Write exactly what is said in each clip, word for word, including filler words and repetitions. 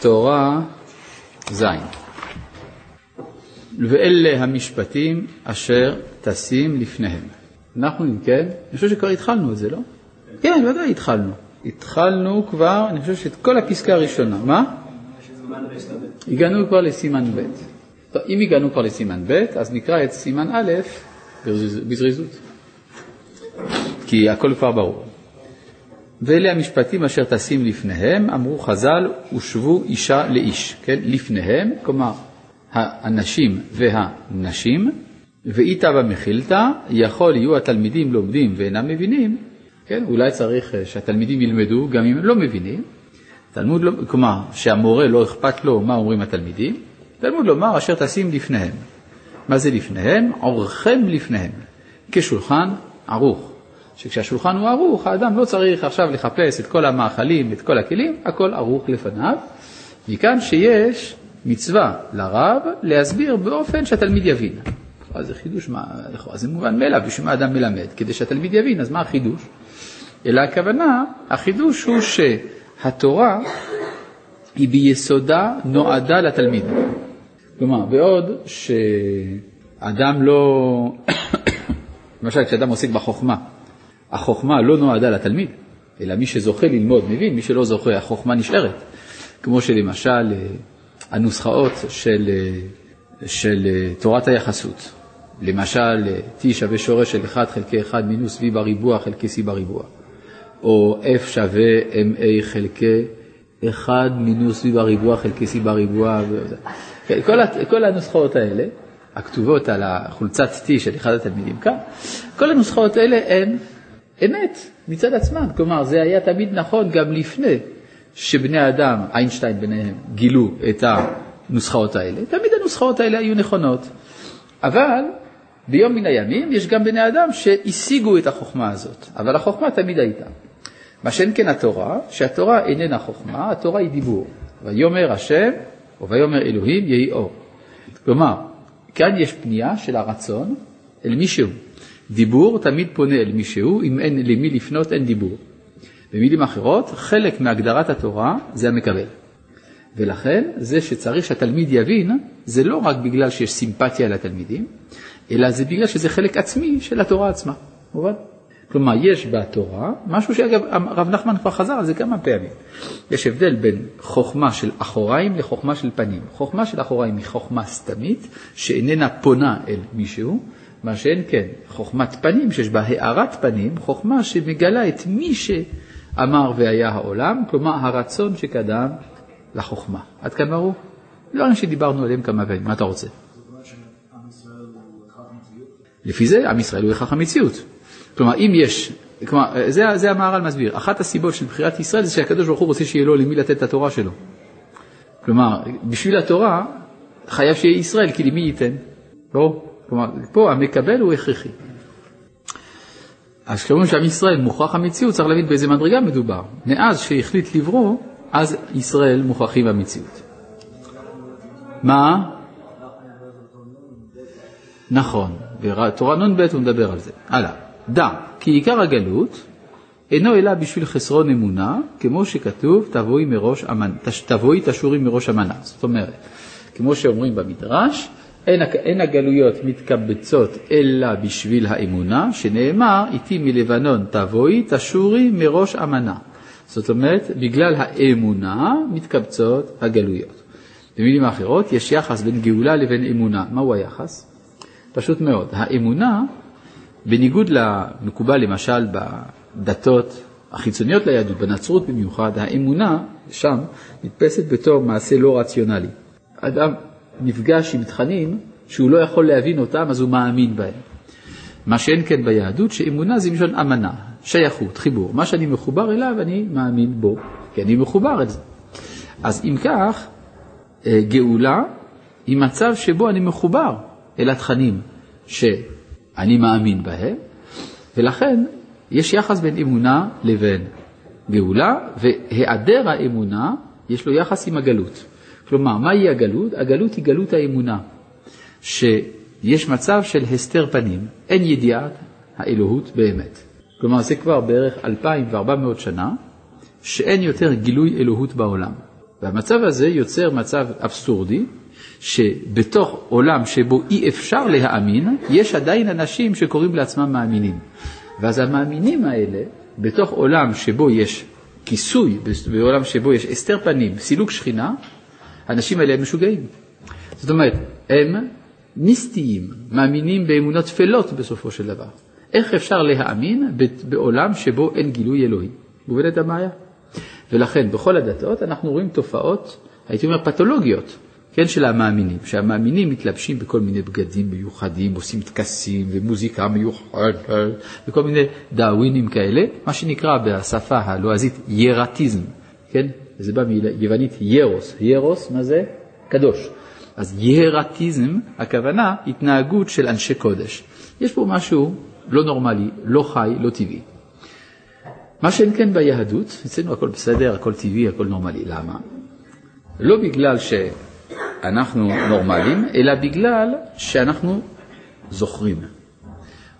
תורה ז'. ואלה המשפטים אשר תשים לפניהם. אנחנו אם כן, אני חושב שכבר התחלנו את זה, לא? כן, ודאי התחלנו. התחלנו כבר, אני חושב שאת כל הפסקה הראשונה. מה? הגענו כבר לסימן ב'. טוב, אם הגענו כבר לסימן ב', אז נקרא את סימן א' בזריזות. כי הכל כבר ברור. ואלה המשפטים אשר תשים לפניהם, אמרו חז"ל, ושבו אישה לאיש. כן? לפניהם, כלומר, האנשים והנשים, ואיתה במחילתה, יכול יהיו התלמידים לומדים ואינם מבינים, כן? אולי צריך שהתלמידים ילמדו גם אם הם לא מבינים, תלמוד לומר, כלומר, שהמורה לא אכפת לו מה אומרים התלמידים, תלמוד לומר אשר תשים לפניהם. מה זה לפניהם? עורכם לפניהם, כשולחן ערוך. שכשהשולחן הוא ערוך, האדם לא צריך עכשיו לחפש את כל המאכלים, את כל הכלים, הכל ערוך לפניו. מכאן שיש מצווה לרב להסביר באופן שהתלמיד יבין. אז זה חידוש, מה, אז זה מובן מאליו, בשביל מה אדם מלמד, כדי שהתלמיד יבין, אז מה החידוש? אלא הכוונה, החידוש הוא שהתורה היא ביסודה נועדה לתלמיד. כלומר, בעוד שאדם לא, למשל כשאדם עוסק בחוכמה, החוכמה לא נועדה לתלמיד, אלא מי שזוכה ללמוד מבין, מי שלא זוכה, החוכמה נשארת. כמו שלמשל הנוסחאות של, של תורת היחסות. למשל, T שווה שורש של אחד חלקי אחד מינוס V בריבוע חלקי C בריבוע. או F שווה M A חלקי אחד מינוס V בריבוע חלקי C בריבוע. כל, כל הנוסחאות האלה, הכתובות על החולצת T של אחד התלמידים כאן, כל הנוסחאות האלה הן אמת מצד עצמן. כלומר, זה היה תמיד נכון גם לפני שבני האדם, איינשטיין ביניהם, גילו את הנוסחאות האלה. תמיד הנוסחאות האלה היו נכונות. אבל ביום מן הימים יש גם בני האדם שהשיגו את החוכמה הזאת. אבל החוכמה תמיד הייתה. מה שאין כן התורה, שהתורה איננה חוכמה, התורה היא דיבור. ויאמר השם, או ויאמר אלוהים, יהי אור. כלומר, כאן יש פנייה של הרצון אל מישהו. דיבור תמיד פונה אל מישהו, אם אין למי לפנות אין דיבור. במילים אחרות, חלק מהגדרת התורה זה המקבל. ולכן זה שצריך שהתלמיד יבין, זה לא רק בגלל שיש סימפתיה לתלמידים, אלא זה בגלל שזה חלק עצמי של התורה עצמה. מובן? כלומר, יש בתורה משהו שאגב, רב נחמן כבר חזר על זה כמה פעמים. יש הבדל בין חוכמה של אחוריים לחוכמה של פנים. חוכמה של אחוריים היא חוכמה סתמית, שאיננה פונה אל מישהו, מה שאין כן, חוכמת פנים, שיש בה הערת פנים, חוכמה שמגלה את מי שאמר והיה העולם, כלומר הרצון שקדם לחוכמה. עד כאן ברור? דברים שדיברנו עליהם כמה פעמים, מה אתה רוצה? לפי זה, עם ישראל הוא הכרח המציאות. כלומר, אם יש, כלומר, זה, זה המהר"ל מסביר, אחת הסיבות של בחירת ישראל זה שהקדוש ברוך הוא רוצה שיהיה לו למי לתת את התורה שלו. כלומר, בשביל התורה חייב שיהיה ישראל, כי למי ייתן? ברור? כלומר, פה המקבל הוא הכרחי. אז כשאומרים שעם ישראל מוכרח המציאות, צריך להבין באיזה מדרגה מדובר. מאז שהחליט לברוא, אז ישראל מוכרחים המציאות. מה? נכון, תורה נון ב' הוא מדבר על זה. הלאה, דע, כי עיקר הגלות אינו אלא בשביל חסרון אמונה, כמו שכתוב, תבואי מראש אמנה, תבואי תשורי מראש אמנה. זאת אומרת, כמו שאומרים במדרש, אין הגלויות מתקבצות אלא בשביל האמונה, שנאמר, איתי מלבנון תבואי, תשורי מראש אמנה. זאת אומרת, בגלל האמונה מתקבצות הגלויות. במילים האחרות, יש יחס בין גאולה לבין אמונה. מהו היחס? פשוט מאוד. האמונה, בניגוד למקובל למשל בדתות החיצוניות ליהדות, בנצרות במיוחד, האמונה שם נתפסת בתור מעשה לא רציונלי. אדם נפגש עם תכנים שהוא לא יכול להבין אותם, אז הוא מאמין בהם. מה שאין כן ביהדות, שאמונה זה משון אמנה, שייכות, חיבור. מה שאני מחובר אליו, אני מאמין בו, כי אני מחובר את זה. אז אם כך, גאולה היא מצב שבו אני מחובר אל התכנים שאני מאמין בהם, ולכן יש יחס בין אמונה לבין גאולה, והיעדר האמונה יש לו יחס עם הגלות. כלומר, מהי הגלות? הגלות היא גלות האמונה, שיש מצב של הסתר פנים, אין ידיעת האלוהות באמת. כלומר, זה כבר בערך אלפיים וארבע מאות שנה, שאין יותר גילוי אלוהות בעולם. והמצב הזה יוצר מצב אבסורדי, שבתוך עולם שבו אי אפשר להאמין, יש עדיין אנשים שקוראים לעצמם מאמינים. ואז המאמינים האלה, בתוך עולם שבו יש כיסוי, בעולם שבו יש אסתר פנים, סילוק שכינה, האנשים האלה הם משוגעים. זאת אומרת, הם מיסטיים, מאמינים באמונות תפלות בסופו של דבר. איך אפשר להאמין בעולם שבו אין גילוי אלוהי? מובנת המעיה. ולכן, בכל הדתות אנחנו רואים תופעות, הייתי אומר, פתולוגיות, כן, של המאמינים. שהמאמינים מתלבשים בכל מיני בגדים מיוחדים, עושים תקסים ומוזיקה מיוחדת, וכל מיני דאווינים כאלה, מה שנקרא בשפה הלועזית ירטיזם, כן? זה בא מיוונית ירוס. ירוס, מה זה? קדוש. אז ירטיזם, הכוונה, התנהגות של אנשי קודש. יש פה משהו לא נורמלי, לא חי, לא טבעי. מה שאין כן ביהדות, אצלנו הכל בסדר, הכל טבעי, הכל נורמלי. למה? לא בגלל שאנחנו נורמלים, אלא בגלל שאנחנו זוכרים.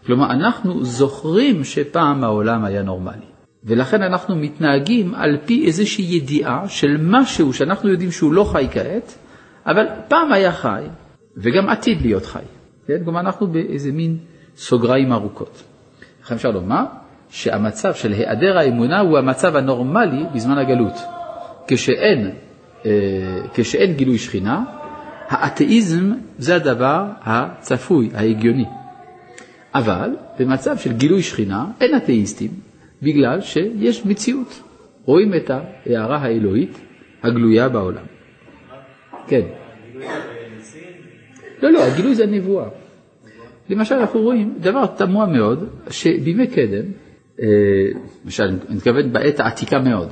כלומר, אנחנו זוכרים שפעם העולם היה נורמלי. ולכן אנחנו מתנהגים על פי איזושהי ידיעה של משהו שאנחנו יודעים שהוא לא חי כעת, אבל פעם היה חי, וגם עתיד להיות חי. כן? כלומר, אנחנו באיזה מין סוגריים ארוכות. לכן אפשר לומר שהמצב של היעדר האמונה הוא המצב הנורמלי בזמן הגלות. כשאין, כשאין גילוי שכינה, האתאיזם זה הדבר הצפוי, ההגיוני. אבל במצב של גילוי שכינה אין אתאיסטים, בגלל שיש מציאות. רואים את ההערה האלוהית הגלויה בעולם. כן. לא, לא, הגילוי זה הנבואה. למשל, אנחנו רואים דבר תמוה מאוד, שבימי קדם, למשל, אני מתכוון בעת העתיקה מאוד,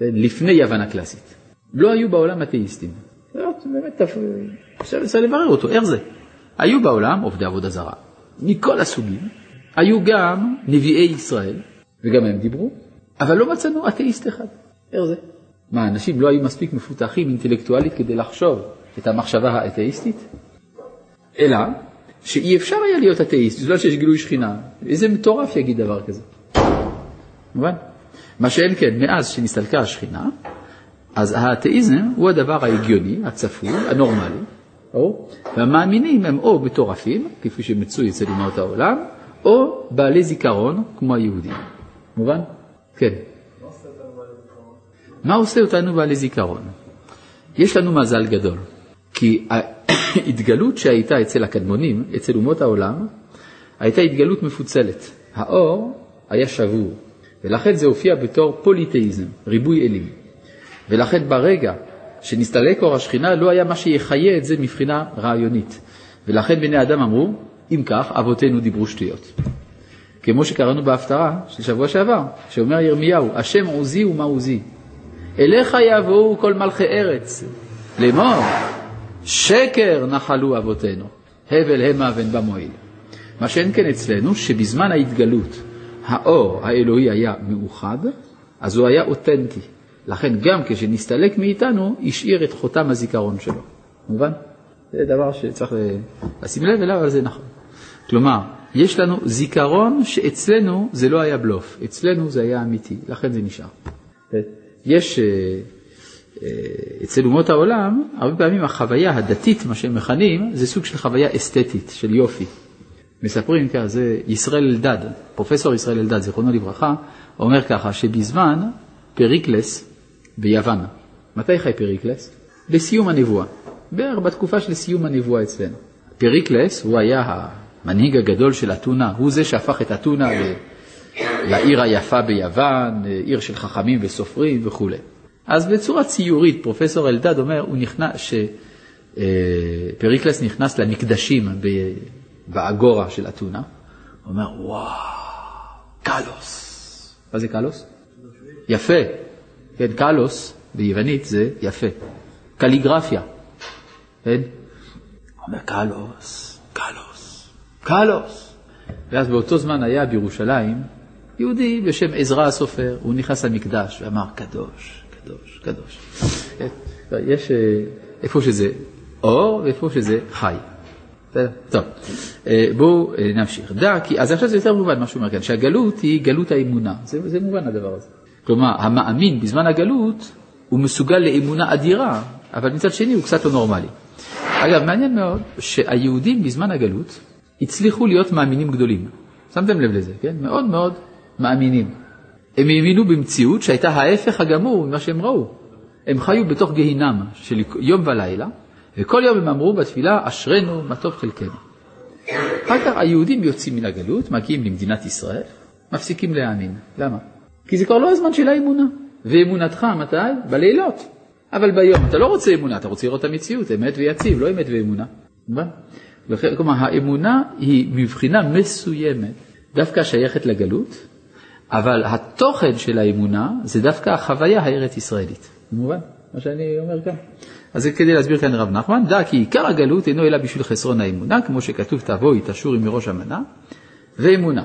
לפני יוון הקלאסית, לא היו בעולם אתאיסטים. באמת, אפשר לברר אותו, איך זה? היו בעולם עובדי עבודה זרה, מכל הסוגים, היו גם נביאי ישראל, וגם הם דיברו, אבל לא מצאנו אתאיסט אחד. איך זה? מה, אנשים לא היו מספיק מפותחים אינטלקטואלית כדי לחשוב את המחשבה האתאיסטית? אלא, שאי אפשר היה להיות אתאיסט, זאת אומרת שיש גילוי שכינה. איזה מטורף יגיד דבר כזה. מובן? מה שאין כן, מאז שנסתלקה השכינה, אז האתאיזם הוא הדבר ההגיוני, הצפוי, הנורמלי, או? והמאמינים הם או מטורפים, כפי שמצוי אצל אומות העולם, או בעלי זיכרון, כמו היהודים. מובן? כן. מה עושה אותנו בעלי זיכרון? יש לנו מזל גדול, כי ההתגלות שהייתה אצל הקדמונים, אצל אומות העולם, הייתה התגלות מפוצלת. האור היה שבור, ולכן זה הופיע בתור פוליתאיזם, ריבוי אלים. ולכן ברגע שנסתלק אור השכינה, לא היה מה שיחיה את זה מבחינה רעיונית. ולכן בני אדם אמרו, אם כך, אבותינו דיברו שטויות. כמו שקראנו בהפטרה של שבוע שעבר, שאומר ירמיהו, השם עוזי ומה עוזי. אליך יבואו כל מלכי ארץ, לאמור, שקר נחלו אבותינו, הבל המה ואין בה מועיל. מה שאין כן אצלנו, שבזמן ההתגלות, האור האלוהי היה מאוחד, אז הוא היה אותנטי. לכן גם כשנסתלק מאיתנו, השאיר את חותם הזיכרון שלו. מובן? זה דבר שצריך לשים לב אליו, אבל זה נכון. כלומר, יש לנו זיכרון שאצלנו זה לא היה בלוף, אצלנו זה היה אמיתי, לכן זה נשאר. יש אצל אומות העולם, הרבה פעמים החוויה הדתית, מה שהם מכנים, זה סוג של חוויה אסתטית, של יופי. מספרים ככה, זה ישראל דד, פרופסור ישראל דד, זיכרונו לברכה, אומר ככה, שבזמן פריקלס ביוון. מתי חי פריקלס? בסיום הנבואה. בערך בתקופה של סיום הנבואה אצלנו. פריקלס, הוא היה המנהיג הגדול של אתונה, הוא זה שהפך את אתונה ל... לעיר היפה ביוון, עיר של חכמים וסופרים וכו'. אז בצורה ציורית, פרופסור אלדד אומר, הוא נכנס, שפריקלס נכנס למקדשים באגורה של אתונה, הוא אומר, וואו, קלוס. מה זה קלוס? יפה. כן, קלוס, ביוונית זה יפה. קליגרפיה. כן? הוא אומר, קלוס, קלוס, קלוס. ואז באותו זמן היה בירושלים, יהודי בשם עזרא הסופר, הוא נכנס למקדש ואמר, קדוש, קדוש, קדוש. יש איפה שזה אור ואיפה שזה חי. טוב, בואו נמשיך. דע, כי, אז עכשיו זה יותר מובן מה שהוא אומר כאן, שהגלות היא גלות האמונה. זה, זה מובן הדבר הזה. כלומר, המאמין בזמן הגלות הוא מסוגל לאמונה אדירה, אבל מצד שני הוא קצת לא נורמלי. אגב, מעניין מאוד שהיהודים בזמן הגלות הצליחו להיות מאמינים גדולים. שמתם לב לזה, כן? מאוד מאוד מאמינים. הם האמינו במציאות שהייתה ההפך הגמור ממה שהם ראו. הם חיו בתוך גהינם של יום ולילה, וכל יום הם אמרו בתפילה, אשרנו מה טוב חלקנו. אחר כך היהודים יוצאים מן הגלות, מגיעים למדינת ישראל, מפסיקים להאמין. למה? כי זה כבר לא הזמן של האמונה. ואמונתך, מתי? בלילות. אבל ביום אתה לא רוצה אמונה, אתה רוצה לראות את המציאות, אמת ויציב, לא אמת ואמונה. כלומר, האמונה היא מבחינה מסוימת, דווקא שייכת לגלות, אבל התוכן של האמונה זה דווקא החוויה הארץ ישראלית. במובן, מה שאני אומר כאן. אז זה כדי להסביר כאן רב נחמן, דע כי עיקר הגלות אינו אלא בשביל חסרון האמונה, כמו שכתוב תבואי תשורי מראש המנה, ואמונה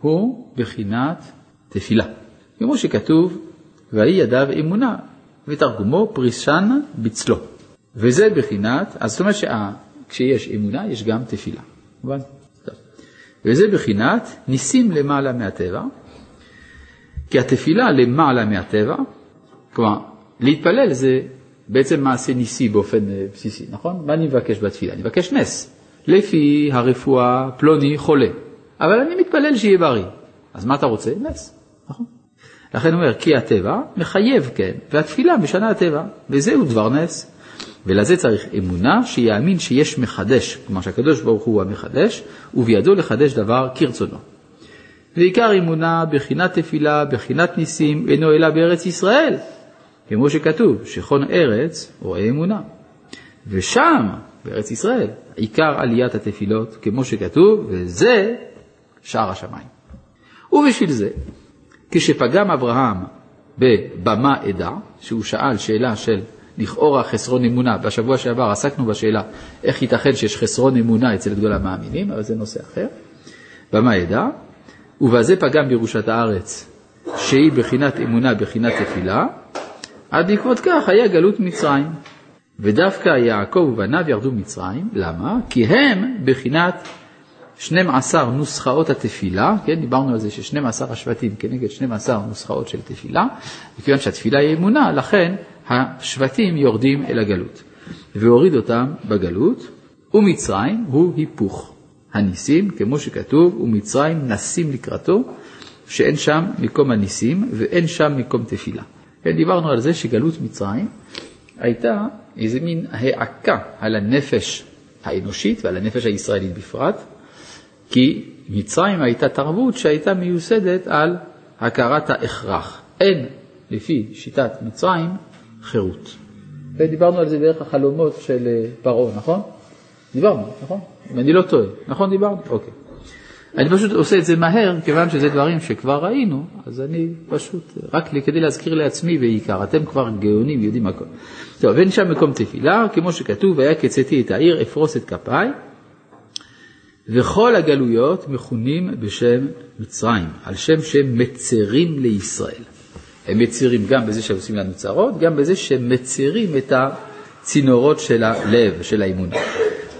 הוא בחינת תפילה. כמו שכתוב, והיא ידיו אמונה, ותרגומו פרישן בצלו. וזה בחינת, אז זאת אומרת שכשיש אמונה יש גם תפילה. מובן? טוב. וזה בחינת ניסים למעלה מהטבע, כי התפילה למעלה מהטבע, כלומר, להתפלל זה בעצם מעשה ניסי באופן בסיסי, נכון? מה אני מבקש בתפילה? אני מבקש נס. לפי הרפואה פלוני חולה, אבל אני מתפלל שיהיה בריא. אז מה אתה רוצה? נס, נכון? לכן אומר, כי הטבע מחייב כן, והתפילה משנה הטבע, וזהו דבר נס. ולזה צריך אמונה שיאמין שיש מחדש, כלומר שהקדוש ברוך הוא המחדש, ובידו לחדש דבר כרצונו. ועיקר אמונה, בחינת תפילה, בחינת ניסים, אינו אלא בארץ ישראל. כמו שכתוב, שכון ארץ רואה אמונה. ושם, בארץ ישראל, עיקר עליית התפילות, כמו שכתוב, וזה שער השמיים. ובשביל זה, כשפגם אברהם בבמה עדה, שהוא שאל שאלה של לכאורה חסרון אמונה, בשבוע שעבר עסקנו בשאלה איך ייתכן שיש חסרון אמונה אצל גדול המאמינים, אבל זה נושא אחר, במה עדה, ובזה פגם בירושת הארץ, שהיא בחינת אמונה, בחינת תפילה, עד בעקבות כך היה גלות מצרים, ודווקא יעקב ובניו ירדו מצרים, למה? כי הם בחינת שתים עשרה נוסחאות התפילה, כן, דיברנו על זה ש-שנים עשר השבטים כנגד שתים עשרה נוסחאות של תפילה, וכיוון שהתפילה היא אמונה, לכן השבטים יורדים אל הגלות, והוריד אותם בגלות, ומצרים הוא היפוך הניסים, כמו שכתוב, ומצרים נסים לקראתו, שאין שם מקום הניסים, ואין שם מקום תפילה. כן, דיברנו על זה שגלות מצרים הייתה איזה מין העקה על הנפש האנושית ועל הנפש הישראלית בפרט, כי מצרים הייתה תרבות שהייתה מיוסדת על הכרת ההכרח. אין, לפי שיטת מצרים, חירות. ודיברנו על זה בערך החלומות של פרעה, נכון? דיברנו, נכון? אם אני לא טועה. נכון דיברנו? אוקיי. אני פשוט עושה את זה מהר, כיוון שזה דברים שכבר ראינו, אז אני פשוט, רק כדי להזכיר לעצמי בעיקר, אתם כבר גאונים, יודעים הכל. טוב, ואין שם מקום תפילה, כמו שכתוב, היה קצתי את העיר, אפרוס את כפיי, וכל הגלויות מכונים בשם מצרים, על שם שהם מצרים לישראל. הם מצרים גם בזה שהם עושים לנו צרות, גם בזה שהם מצרים את הצינורות של הלב, של האמונה.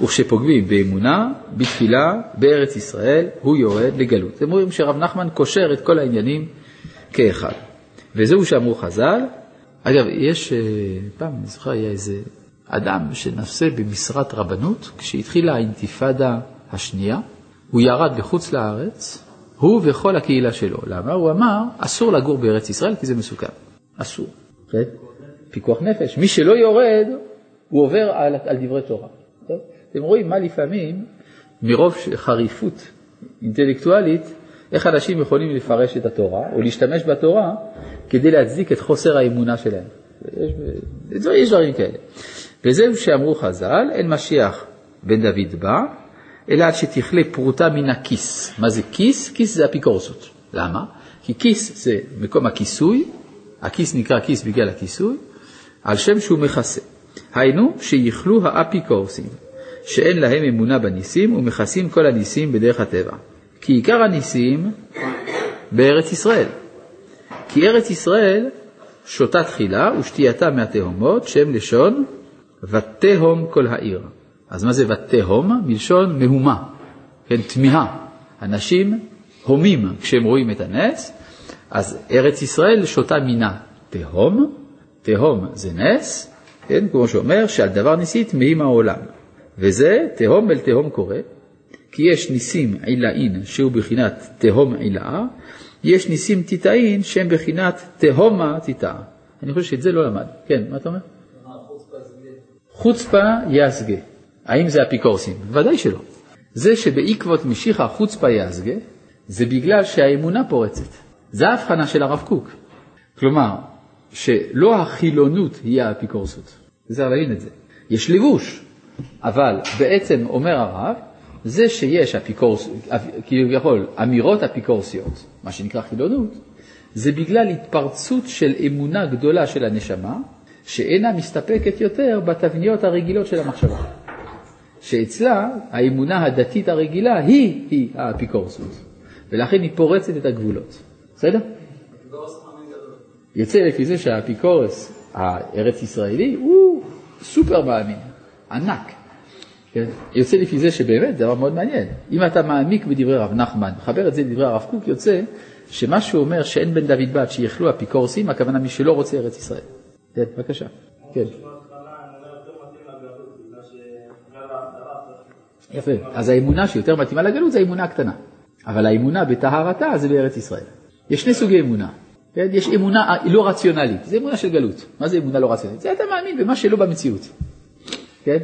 וכשפוגמים באמונה, בתפילה, בארץ ישראל, הוא יורד לגלות. הם אומרים שרב נחמן קושר את כל העניינים כאחד. וזהו שאמרו חז"ל. אגב, יש פעם, אני זוכר, היה איזה אדם שנפסה במשרת רבנות, כשהתחילה האינטיפאדה השנייה, הוא ירד לחוץ לארץ, הוא וכל הקהילה שלו. למה? הוא אמר, אסור לגור בארץ ישראל כי זה מסוכן. אסור. פיקוח נפש. מי שלא יורד, הוא עובר על, על דברי תורה. אתם רואים מה לפעמים, מרוב חריפות אינטלקטואלית, איך אנשים יכולים לפרש את התורה, או להשתמש בתורה, כדי להצדיק את חוסר האמונה שלהם. יש, יש דברים כאלה. וזהו שאמרו חז"ל, אין משיח בן דוד בא, אלא עד שתכלה פרוטה מן הכיס. מה זה כיס? כיס זה אפיקורסות. למה? כי כיס זה מקום הכיסוי, הכיס נקרא כיס בגלל הכיסוי, על שם שהוא מכסה. היינו שיכלו האפיקורסים, שאין להם אמונה בניסים, ומכסים כל הניסים בדרך הטבע. כי עיקר הניסים בארץ ישראל. כי ארץ ישראל שותה תחילה ושתייתה מהתהומות, שם לשון ותהום כל העיר. אז מה זה ותהום? מלשון מהומה, כן, תמיהה. אנשים הומים כשהם רואים את הנס, אז ארץ ישראל שותה מן התהום, תהום זה נס, כן? כמו שאומר שעל דבר ניסי תמאים העולם. וזה תהום אל תהום קורה, כי יש ניסים עילאין שהוא בחינת תהום עילאה, יש ניסים תיטאין שהם בחינת תהומה תיטאה. אני חושב שאת זה לא למד. כן, מה אתה אומר? חוצפה יסגה. האם זה אפיקורסים? ודאי שלא. זה שבעקבות משיחה חוצפה יסגה, זה בגלל שהאמונה פורצת. זה ההבחנה של הרב קוק. כלומר, שלא החילונות היא האפיקורסות. זה להבין את זה. יש ליבוש, אבל בעצם אומר הרב, זה שיש אפיקורס, כביכול, אמירות אפיקורסיות, מה שנקרא חילונות, זה בגלל התפרצות של אמונה גדולה של הנשמה, שאינה מסתפקת יותר בתבניות הרגילות של המחשבה. שאצלה, האמונה הדתית הרגילה היא, היא האפיקורסות. ולכן היא פורצת את הגבולות. בסדר? יוצא לפי זה שהאפיקורס, הארץ ישראלי, הוא סופר מאמין, ענק. יוצא לפי זה שבאמת זה דבר מאוד מעניין. אם אתה מעמיק בדברי רב נחמן, מחבר את זה לדברי הרב קוק, יוצא שמה שהוא אומר שאין בן דוד בת שיחלו אפיקורסים, הכוונה מי שלא רוצה ארץ ישראל. כן, בבקשה. כן. יפה. אז האמונה שיותר מתאימה לגלות זה האמונה הקטנה. אבל האמונה בטהרתה זה בארץ ישראל. יש שני סוגי אמונה. יש אמונה לא רציונלית. זה אמונה של גלות. מה זה אמונה לא רציונלית? זה אתה מאמין במה שלא במציאות. כן?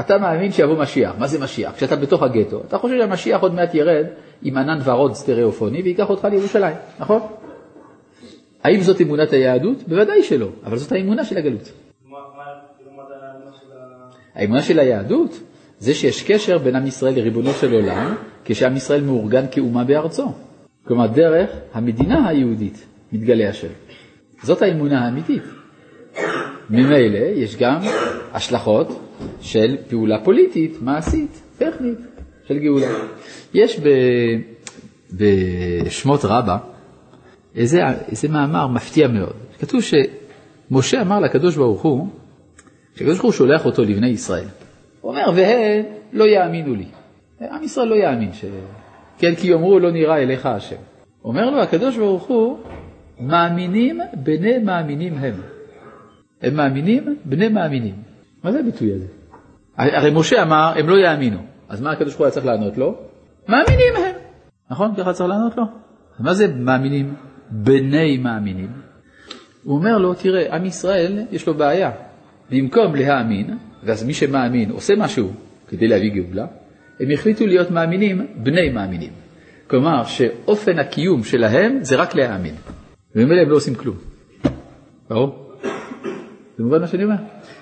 אתה מאמין שיבוא משיח. מה זה משיח? כשאתה בתוך הגטו, אתה חושב שהמשיח עוד מעט ירד עם ענן ורוד סטריאופוני ויקח אותך לירושלים. נכון? האם זאת אמונת היהדות? בוודאי שלא. אבל זאת האמונה של הגלות. האמונה של היהדות זה שיש קשר בין עם ישראל לריבונו של עולם, כשעם ישראל מאורגן כאומה בארצו. כלומר, דרך המדינה היהודית מתגלה השם. זאת האמונה האמיתית. ממילא יש גם השלכות של פעולה פוליטית, מעשית, טכנית, של גאולה. יש ב... בשמות רבה איזה, איזה מאמר מפתיע מאוד. כתוב שמשה אמר לקדוש ברוך הוא, שהקדוש ברוך הוא שולח אותו לבני ישראל. הוא אומר, והם לא יאמינו לי. עם ישראל לא יאמין ש... כן, כי יאמרו לא נראה אליך השם. אומר לו הקדוש ברוך הוא, מאמינים בני מאמינים הם. הם מאמינים בני מאמינים. מה זה הביטוי הזה? הרי משה אמר, הם לא יאמינו. אז מה הקדוש ברוך הוא צריך לענות לו? מאמינים הם. נכון? ככה צריך לענות לו. מה זה מאמינים? בני מאמינים. הוא אומר לו, תראה, עם ישראל יש לו בעיה. במקום להאמין, ואז מי שמאמין עושה משהו כדי להביא גאולה, הם החליטו להיות מאמינים בני מאמינים. כלומר, שאופן הקיום שלהם זה רק להאמין. ובמילה הם לא עושים כלום. ברור? זה מובן מה שאני אומר.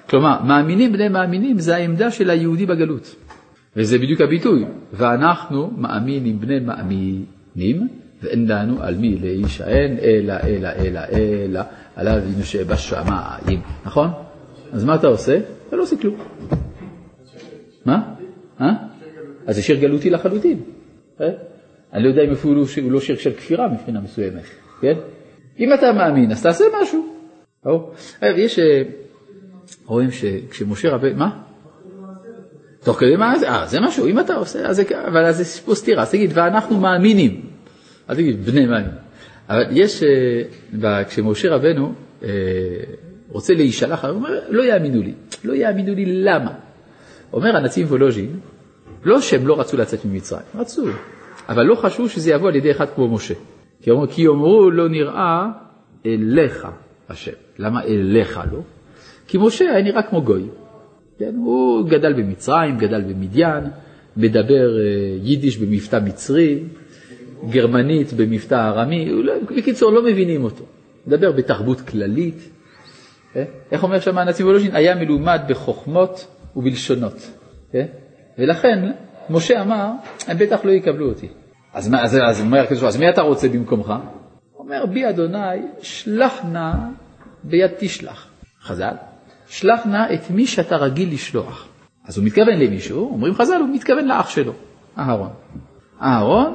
כלומר, מאמינים בני מאמינים זה העמדה של היהודי בגלות. וזה בדיוק הביטוי. ואנחנו מאמינים בני מאמינים, ואין לנו על מי להישען, אלא, אלא, אלא, אלא, עליו ינשא בשמיים. נכון? אז מה אתה עושה? אתה לא עושה כלום. מה? אה? אז זה שיר גלותי לחלוטין. אני לא יודע אם הוא לא שיר של כפירה מבחינה מסוימת. אם אתה מאמין, אז תעשה משהו. יש רואים שכשמשה רבי... מה? תוך כדי מעשה. אה, זה משהו. אם אתה עושה, אבל זה פה סתירה. אז תגיד, ואנחנו מאמינים. אז תגיד, בני מאמינים. אבל יש, כשמשה רבנו רוצה להישלח, הוא אומר, לא יאמינו לי. לא יאמינו לי, למה? אומר הנציב וולוז'ין, לא שהם לא רצו לצאת ממצרים, רצו, אבל לא חשבו שזה יבוא על ידי אחד כמו משה. כי אמרו, כי אמרו לא נראה אליך השם. למה אליך לא? כי משה היה נראה כמו גוי. כן? הוא גדל במצרים, גדל במדיין, מדבר יידיש במבטא מצרי, גרמנית במבטא ארמי, בקיצור לא מבינים אותו. מדבר בתרבות כללית. איך אומר שם הנציב וולוז'ין? היה מלומד בחוכמות ובלשונות. כן? ולכן, משה אמר, הם בטח לא יקבלו אותי. אז מה, אז, אז, אז, אז מי אתה רוצה במקומך? אומר, בי אדוני, שלח נא ביד תשלח. חז"ל, שלח נא את מי שאתה רגיל לשלוח. אז הוא מתכוון למישהו, אומרים חז"ל, הוא מתכוון לאח שלו, אהרון. אהרון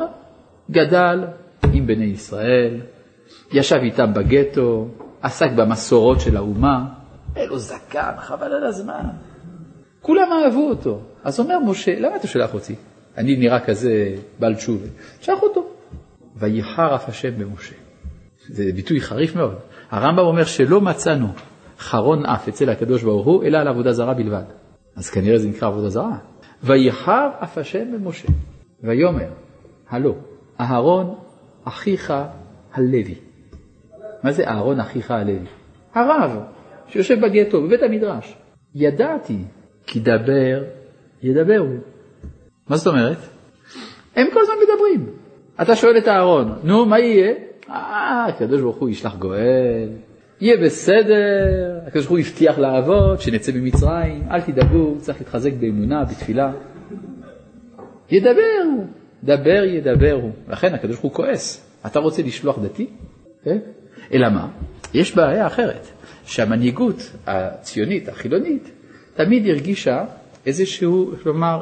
גדל עם בני ישראל, ישב איתם בגטו, עסק במסורות של האומה, אין לו זקן, חבל על הזמן. כולם אהבו אותו. אז אומר משה, למה אתה שלח אותי? אני נראה כזה בעל תשובה. שלח אותו. ויחרף השם במשה. זה ביטוי חריף מאוד. הרמב"ם אומר שלא מצאנו חרון אף אצל הקדוש ברוך הוא, אלא על עבודה זרה בלבד. אז כנראה זה נקרא עבודה זרה. ויחר אף השם במשה, ויאמר, הלא, אהרון אחיך הלוי. מה זה אהרון אחיך הלוי? הרב, שיושב בגטו, בבית המדרש. ידעתי, כי דבר, ידברו. מה זאת אומרת? הם כל הזמן מדברים. אתה שואל את אהרון, נו, מה יהיה? אה, הקדוש ברוך הוא ישלח גואל, יהיה בסדר, הקדוש ברוך הוא יבטיח לעבוד, שנצא ממצרים, אל תדאגו, צריך להתחזק באמונה, בתפילה. ידברו, דבר ידברו. לכן הקדוש ברוך הוא כועס. אתה רוצה לשלוח דתי? כן? אלא מה? יש בעיה אחרת, שהמנהיגות הציונית, החילונית, תמיד הרגישה איזשהו, כלומר,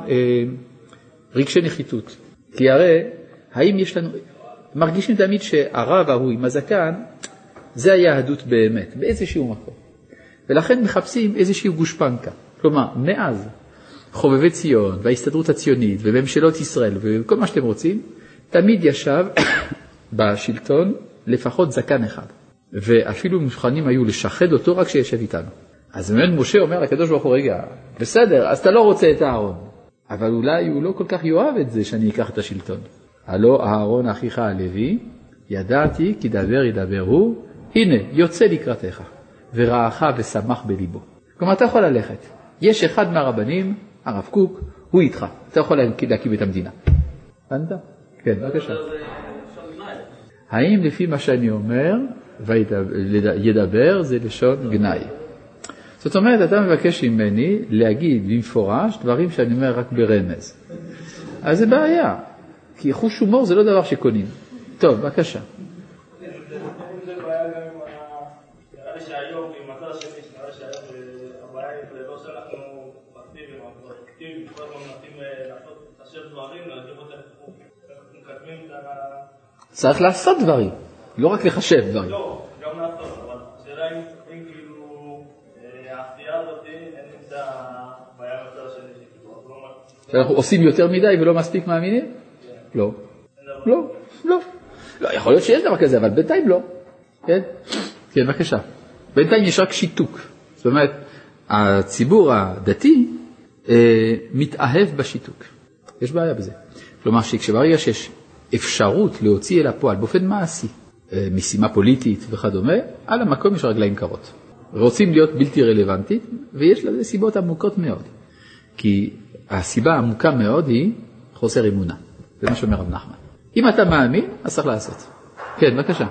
רגשי נחיתות. כי הרי, האם יש לנו, מרגישים תמיד שהרב ההוא עם הזקן, זה היהדות באמת, באיזשהו מקום. ולכן מחפשים איזשהו גושפנקה. כלומר, מאז חובבי ציון, וההסתדרות הציונית, וממשלות ישראל, וכל מה שאתם רוצים, תמיד ישב בשלטון לפחות זקן אחד. ואפילו מוכנים היו לשחד אותו רק שישב איתנו. אז באמת משה אומר לקדוש ברוך הוא, רגע, בסדר, אז אתה לא רוצה את אהרון. אבל אולי הוא לא כל כך יאהב את זה שאני אקח את השלטון. הלא אהרון אחיך הלוי, ידעתי כי דבר ידבר הוא, הנה יוצא לקראתך, ורעך ושמח בליבו. כלומר אתה יכול ללכת, יש אחד מהרבנים, הרב קוק, הוא איתך, אתה יכול להקים את המדינה. פנדה? כן, בבקשה. האם לפי מה שאני אומר, וידבר זה לשון גנאי? זאת אומרת, אתה מבקש ממני להגיד במפורש דברים שאני אומר רק ברמז. אז זה בעיה, כי חוש הומור זה לא דבר שקונים. טוב, בבקשה. זה בעיה גם עם הרבי שהיום, עם מצב שני, שנראה שהיום הבעיה היא לא שאנחנו פרטים ומפרקטים, כל הזמן נתים לעשות חשב דברים, להגיד אותם חוק. אנחנו מקדמים את ה... צריך לעשות דברים, לא רק לחשב דברים. לא, גם לעשות, אבל השאלה היא... אנחנו עושים יותר מדי ולא מספיק מאמינים? לא. לא, לא. לא, יכול להיות שיש דבר כזה, אבל בינתיים לא. כן? כן, בבקשה. בינתיים יש רק שיתוק. זאת אומרת, הציבור הדתי מתאהב בשיתוק. יש בעיה בזה. כלומר, שכשברגע שיש אפשרות להוציא אל הפועל באופן מעשי, משימה פוליטית וכדומה, על המקום יש רגליים קרות. רוצים להיות בלתי רלוונטית, ויש לזה סיבות עמוקות מאוד. כי הסיבה העמוקה מאוד היא חוסר אמונה. זה מה שאומר רב נחמן. אם אתה מאמין, אז צריך לעשות. כן, בבקשה.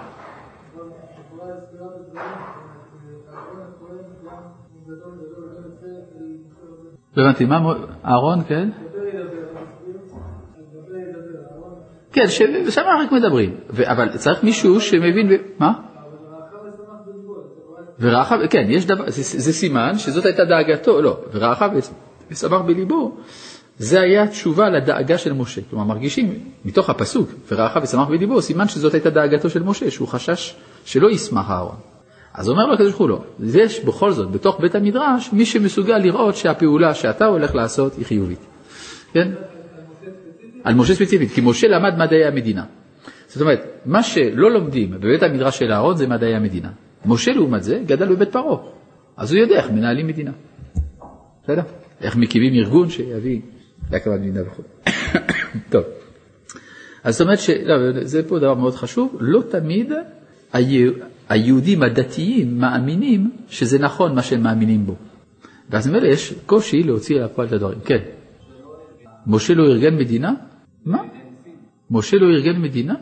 הבנתי, מה מול... אהרון, כן? כן, שם רק מדברים. אבל צריך מישהו שמבין... מה? ורחב, כן, יש דבר, זה, זה סימן שזאת הייתה דאגתו, לא, ורחב ושמח בליבו, זה היה תשובה לדאגה של משה. כלומר, מרגישים מתוך הפסוק, ורחב ושמח בליבו, סימן שזאת הייתה דאגתו של משה, שהוא חשש שלא ישמח אהרון. אז אומר לו כזה שכו לא, יש בכל זאת, בתוך בית המדרש, מי שמסוגל לראות שהפעולה שאתה הולך לעשות היא חיובית. כן? על משה ספציפית, כי משה למד מדעי המדינה. זאת אומרת, מה שלא לומדים בבית המדרש של אהרון זה מדעי המדינה. משה לעומת זה גדל בבית פרעה, אז הוא יודע איך מנהלים מדינה. בסדר? איך מקימים ארגון שיביא להקמת מדינה וכו'. טוב. אז זאת אומרת שזה פה דבר מאוד חשוב, לא תמיד היהודים הדתיים מאמינים שזה נכון מה שהם מאמינים בו. ואז זאת אומרת, יש קושי להוציא לפועל את הדברים. כן. משה לא ארגן מדינה? מה? משה לא ארגן מדינה?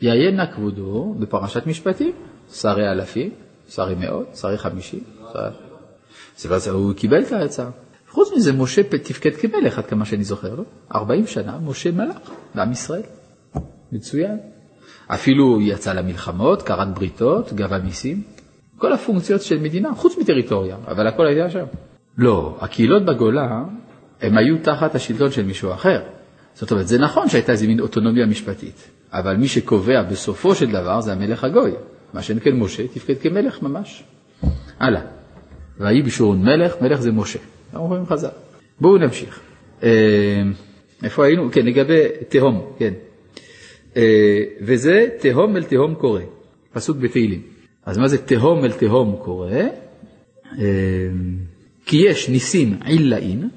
יעיין כבודו בפרשת משפטים, שרי אלפים. שרי מאות, שרי חמישים, שרי... הוא קיבל את ההצעה. חוץ מזה, משה תפקד כמלך, עד כמה שאני זוכר לו. ארבעים שנה, משה מלך, לעם ישראל. מצוין. אפילו יצא למלחמות, קרן בריתות, גבה מיסים. כל הפונקציות של מדינה, חוץ מטריטוריה, אבל הכל היה שם. לא, הקהילות בגולה, הם היו תחת השלטון של מישהו אחר. זאת אומרת, זה נכון שהייתה איזו מין אוטונומיה משפטית, אבל מי שקובע בסופו של דבר זה המלך הגוי. מה שאין כן משה, תפקד כמלך ממש. הלאה. והיא בשורון מלך, מלך זה משה. אנחנו רואים חזר. בואו נמשיך. איפה היינו? כן, לגבי תהום, כן. וזה תהום אל תהום קורא. פסוק בתהילים. אז מה זה תהום אל תהום קורא? כי יש ניסים עילאין,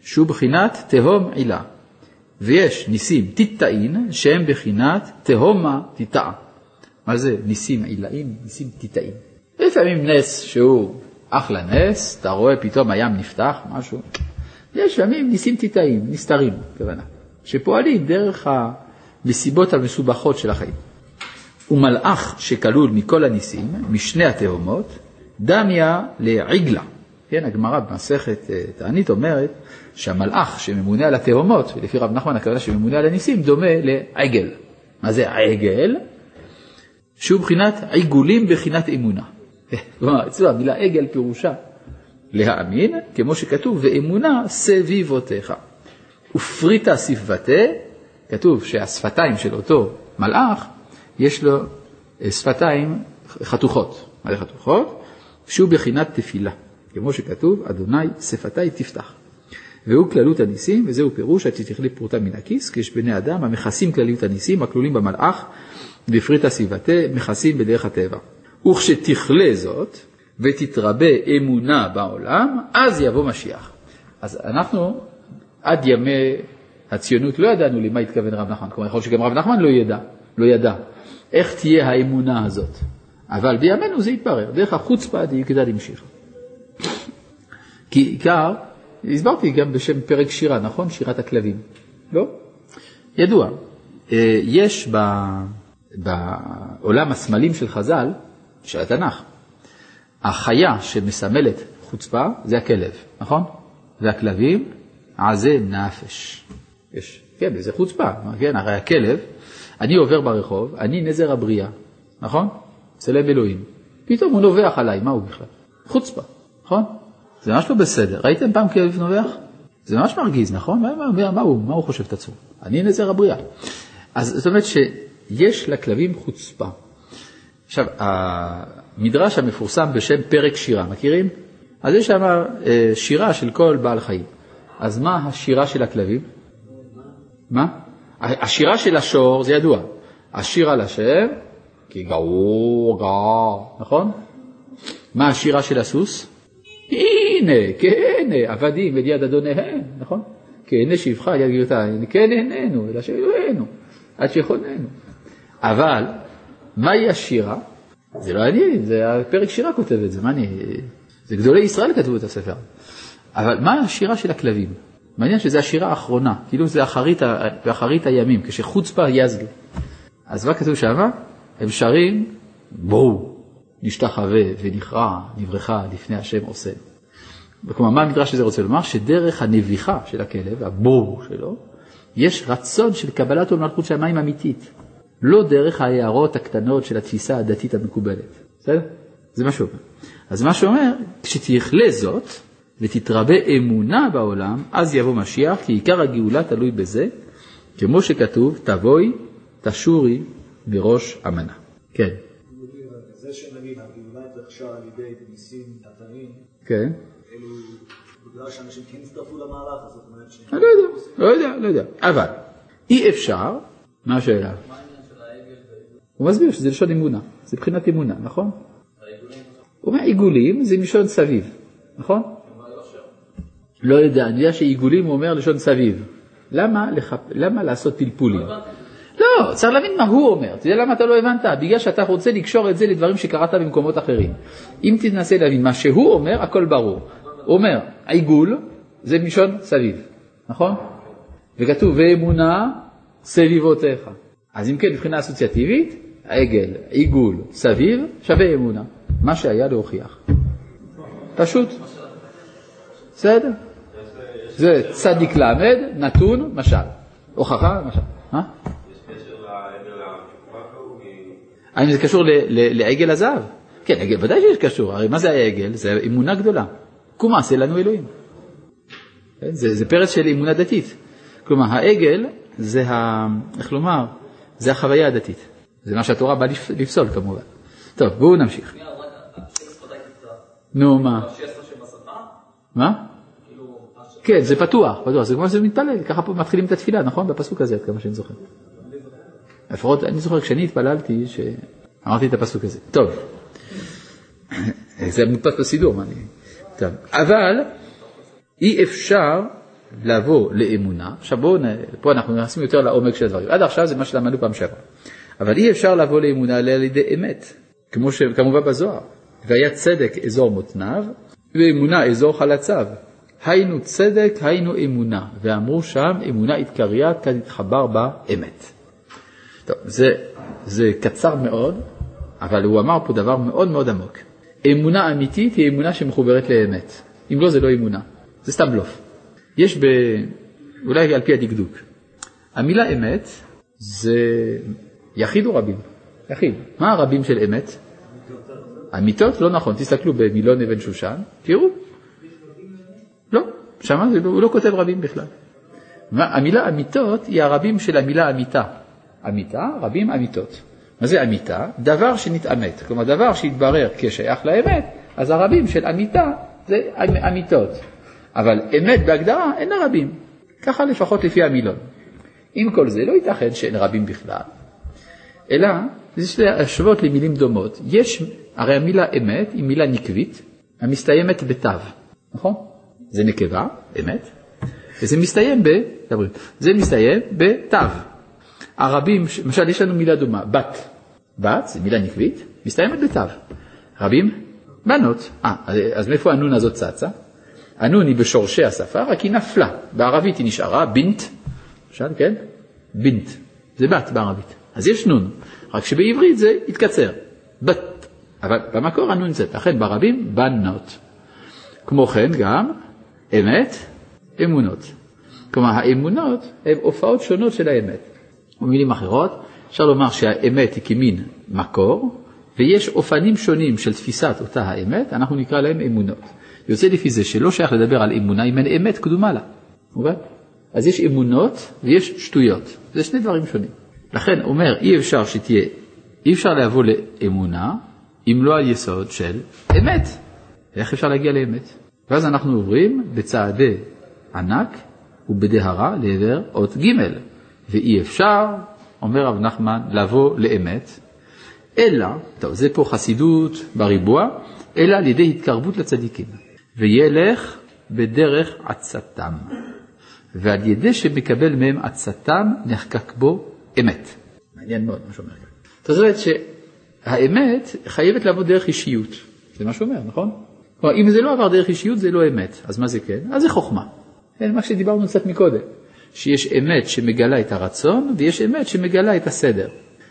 שהוא בחינת תהום עילה, ויש ניסים תיטאין, שהם בחינת תהומה תיטאה. מה זה ניסים עילאין? ניסים תיטאין. לפעמים נס שהוא אחלה נס, אתה רואה פתאום הים נפתח, משהו. יש פעמים ניסים תיטאים, נסתרים, כוונה, שפועלים דרך המסיבות המסובכות של החיים. ומלאך שכלול מכל הניסים, משני התהומות, דמיה לעגלה. כן, הגמרא במסכת תענית אומרת שהמלאך שממונה על התהומות, ולפי רב נחמן הכוונה שממונה על הניסים, דומה לעגל. מה זה עגל? שהוא בחינת עיגולים בחינת אמונה. אצלו המילה עגל פירושה להאמין, כמו שכתוב, ואמונה סביבותיך. ופריטה סביבתי, כתוב שהשפתיים של אותו מלאך, יש לו שפתיים חתוכות. מה זה חתוכות? שהוא בחינת תפילה. כמו שכתוב, אדוני שפתי תפתח. והוא כללות הניסים, וזהו פירוש, עד שתכלי פרוטה מן הכיס, כי יש בני אדם המכסים כללות הניסים, הכלולים במלאך, בפריטה סביבתי, מכסים בדרך הטבע. וכשתכלה זאת, ותתרבה אמונה בעולם, אז יבוא משיח. אז אנחנו, עד ימי הציונות, לא ידענו למה התכוון רב נחמן. כלומר, יכול שגם רב נחמן לא ידע, לא ידע. איך תהיה האמונה הזאת? אבל בימינו זה יתברר. דרך החוצפה די כדאי להמשיך. כי עיקר, הסברתי גם בשם פרק שירה, נכון? שירת הכלבים. לא? ידוע. יש בעולם הסמלים של חז"ל, של התנ"ך, החיה שמסמלת חוצפה זה הכלב, נכון? והכלבים, עזה נפש. יש, כן, זה חוצפה, כן, הרי הכלב, אני עובר ברחוב, אני נזר הבריאה, נכון? צלם אלוהים. פתאום הוא נובח עליי, מה הוא בכלל? חוצפה, נכון? זה ממש לא בסדר. ראיתם פעם כלב נובח? זה ממש מרגיז, נכון? מה, מה, מה הוא? מה הוא חושב את עצמו? אני נזר הבריאה. אז זאת אומרת שיש לכלבים חוצפה. עכשיו, המדרש המפורסם בשם פרק שירה, מכירים? אז יש שם שירה של כל בעל חיים. אז מה השירה של הכלבים? מה? השירה של השור, זה ידוע. השירה לשם, כי גאו, גאו, נכון? מה השירה של הסוס? הנה, כהנה, עבדים אל יד אדוניהם, נכון? כהנה שבחה, יד גילותה, כן הננו, אלא שהיוהנו, עד שכוננו. אבל, מהי השירה? זה לא אני, זה הפרק שירה כותב את זה, מה אני... זה גדולי ישראל כתבו את הספר. אבל מה השירה של הכלבים? מעניין שזה השירה האחרונה, כאילו זה אחרית, אחרית הימים, כשחוצפה יזגה. אז מה כתוב שמה? הם שרים, בואו, נשתחווה ונכרע, נברכה לפני השם עושה. וכלומר, מה המדרש הזה רוצה לומר? שדרך הנביחה של הכלב, הבואו שלו, יש רצון של קבלת ומלכות שמיים אמיתית. לא דרך ההערות הקטנות של התפיסה הדתית המקובלת. בסדר? זה מה שאומר. אז מה שאומר, כשתכלה זאת ותתרבה אמונה בעולם, אז יבוא משיח, כי עיקר הגאולה תלוי בזה, כמו שכתוב, תבואי, תשורי בראש אמנה. כן. זה שנגיד, הגאולה התרחשה על ידי ניסים נתנים, כן. אלו בגלל שאנשים כן הצטרפו למהלך, אז זאת אומרת ש... לא יודע, לא יודע, לא יודע. אבל אי אפשר, מה השאלה? הוא מסביר שזה לשון אמונה, זה בחינת אמונה, נכון? הוא אומר, עיגולים זה לשון סביב, נכון? לא יודע, אני יודע שעיגולים הוא אומר לשון סביב. למה לעשות פלפולים? לא, צריך להבין מה הוא אומר, אתה יודע למה אתה לא הבנת? בגלל שאתה רוצה לקשור את זה לדברים שקראת במקומות אחרים. אם תנסה להבין מה שהוא אומר, הכל ברור. הוא אומר, העיגול זה לשון סביב, נכון? וכתוב, ואמונה סביבותיך. אז אם כן, מבחינה אסוציאטיבית, העגל, עיגול, סביב, שווה אמונה. מה שהיה להוכיח. פשוט. בסדר? זה צדיק למד, נתון, משל. הוכחה, משל. יש קשר לעגל המקווה? האם זה קשור לעגל הזהב? כן, ודאי שיש קשור. הרי מה זה העגל? זה אמונה גדולה. קום עשה לנו אלוהים. זה פרץ של אמונה דתית. כלומר, העגל זה, איך לומר, זה החוויה הדתית. זה מה שהתורה באה לפסול כמובן. טוב, בואו נמשיך. נו, מה? מה? כן, זה פתוח, פתוח. זה כמו שזה מתפלל. ככה פה מתחילים את התפילה, נכון? בפסוק הזה, עד כמה שאני זוכר. לפחות, אני זוכר כשאני התפללתי, שאמרתי את הפסוק הזה. טוב. זה מפת הסידור. אבל אי אפשר לבוא לאמונה. עכשיו בואו, פה אנחנו נכנסים יותר לעומק של הדברים. עד עכשיו זה מה שלמדנו פעם שעבר. אבל אי אפשר לבוא לאמונה על ידי אמת. כמו שכמובן בזוהר. והיה צדק אזור מותניו, ואמונה אזור חלציו. היינו צדק, היינו אמונה. ואמרו שם, אמונה התקריה, כאן התחבר בה אמת. טוב, זה, זה קצר מאוד, אבל הוא אמר פה דבר מאוד מאוד עמוק. אמונה אמיתית היא אמונה שמחוברת לאמת. אם לא, זה לא אמונה. זה סתם בלוף. יש ב... אולי על פי הדקדוק. המילה אמת זה יחיד או רבים? יחיד. מה הרבים של אמת? אמיתות? לא נכון. תסתכלו במילון אבן שושן. תראו. לא. שמה זה... הוא לא כותב רבים בכלל. המילה אמיתות היא הרבים של המילה אמיתה. אמיתה, רבים, אמיתות. מה זה אמיתה? דבר שנתאמת. כלומר, דבר שהתברר כשייך לאמת, אז הרבים של אמיתה זה אמיתות. אבל אמת בהגדרה אין הרבים. ככה לפחות לפי המילון. עם כל זה לא ייתכן שאין רבים בכלל. אלא, יש להשוות למילים דומות. יש, הרי המילה אמת היא מילה נקבית, המסתיימת בתו. נכון? זה נקבה, אמת. וזה מסתיים ב... דברים. זה מסתיים בתו. הרבים, למשל, יש לנו מילה דומה, בת. בת, זו מילה נקבית, מסתיימת בתו. רבים, בנות. אה, אז מאיפה הנון הזאת צצה? הנון היא בשורשי השפה, רק היא נפלה. בערבית היא נשארה, בינט. למשל, כן? בינט. זה בת בערבית. אז יש נון. רק שבעברית זה התקצר. בת. אבל במקור הנון זאת. לכן ברבים, בנות. כמו כן גם, אמת, אמונות. כלומר, האמונות הן הופעות שונות של האמת. במילים אחרות, אפשר לומר שהאמת היא כמין מקור, ויש אופנים שונים של תפיסת אותה האמת, אנחנו נקרא להם אמונות. יוצא לפי זה שלא שייך לדבר על אמונה, אם אין אמת קדומה לה. מובן? אז יש אמונות ויש שטויות. זה שני דברים שונים. לכן אומר, אי אפשר שתהיה, אי אפשר לבוא לאמונה, אם לא על יסוד של אמת. איך אפשר להגיע לאמת? ואז אנחנו עוברים בצעדי ענק ובדהרה לעבר אות ג' ואי אפשר, אומר רב נחמן, לבוא לאמת, אלא, טוב, זה פה חסידות בריבוע, אלא על ידי התקרבות לצדיקים, וילך בדרך עצתם, ועל ידי שמקבל מהם עצתם, נחקק בו אמת. מעניין מאוד מה שאומר. זאת אומרת שהאמת חייבת לעבור דרך אישיות. זה מה שאומר, נכון? כלומר, אם זה לא עבר דרך אישיות, זה לא אמת. אז מה זה כן? אז זה חוכמה. אין מה שדיברנו קצת מקודם. שיש אמת שמגלה את הרצון, ויש אמת שמגלה את הסדר.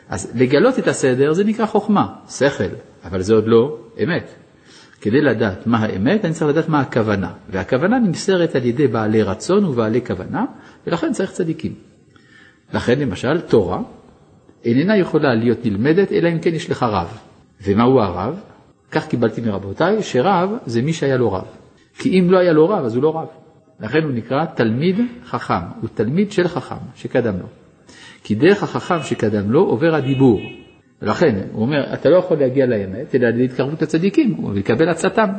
אז לגלות את הסדר זה נקרא חוכמה, שכל, אבל זה עוד לא אמת. כדי לדעת מה האמת, אני צריך לדעת מה הכוונה. והכוונה נמסרת על ידי בעלי רצון ובעלי כוונה, ולכן צריך צדיקים. לכן למשל, תורה איננה יכולה להיות נלמדת, אלא אם כן יש לך רב. ומהו הרב? כך קיבלתי מרבותיי, שרב זה מי שהיה לו רב. כי אם לא היה לו רב, אז הוא לא רב. לכן הוא נקרא תלמיד חכם, הוא תלמיד של חכם שקדם לו. כי דרך החכם שקדם לו עובר הדיבור. ולכן הוא אומר, אתה לא יכול להגיע לאמת, אלא על ידי התקרבות לצדיקים, הוא יקבל עצתם.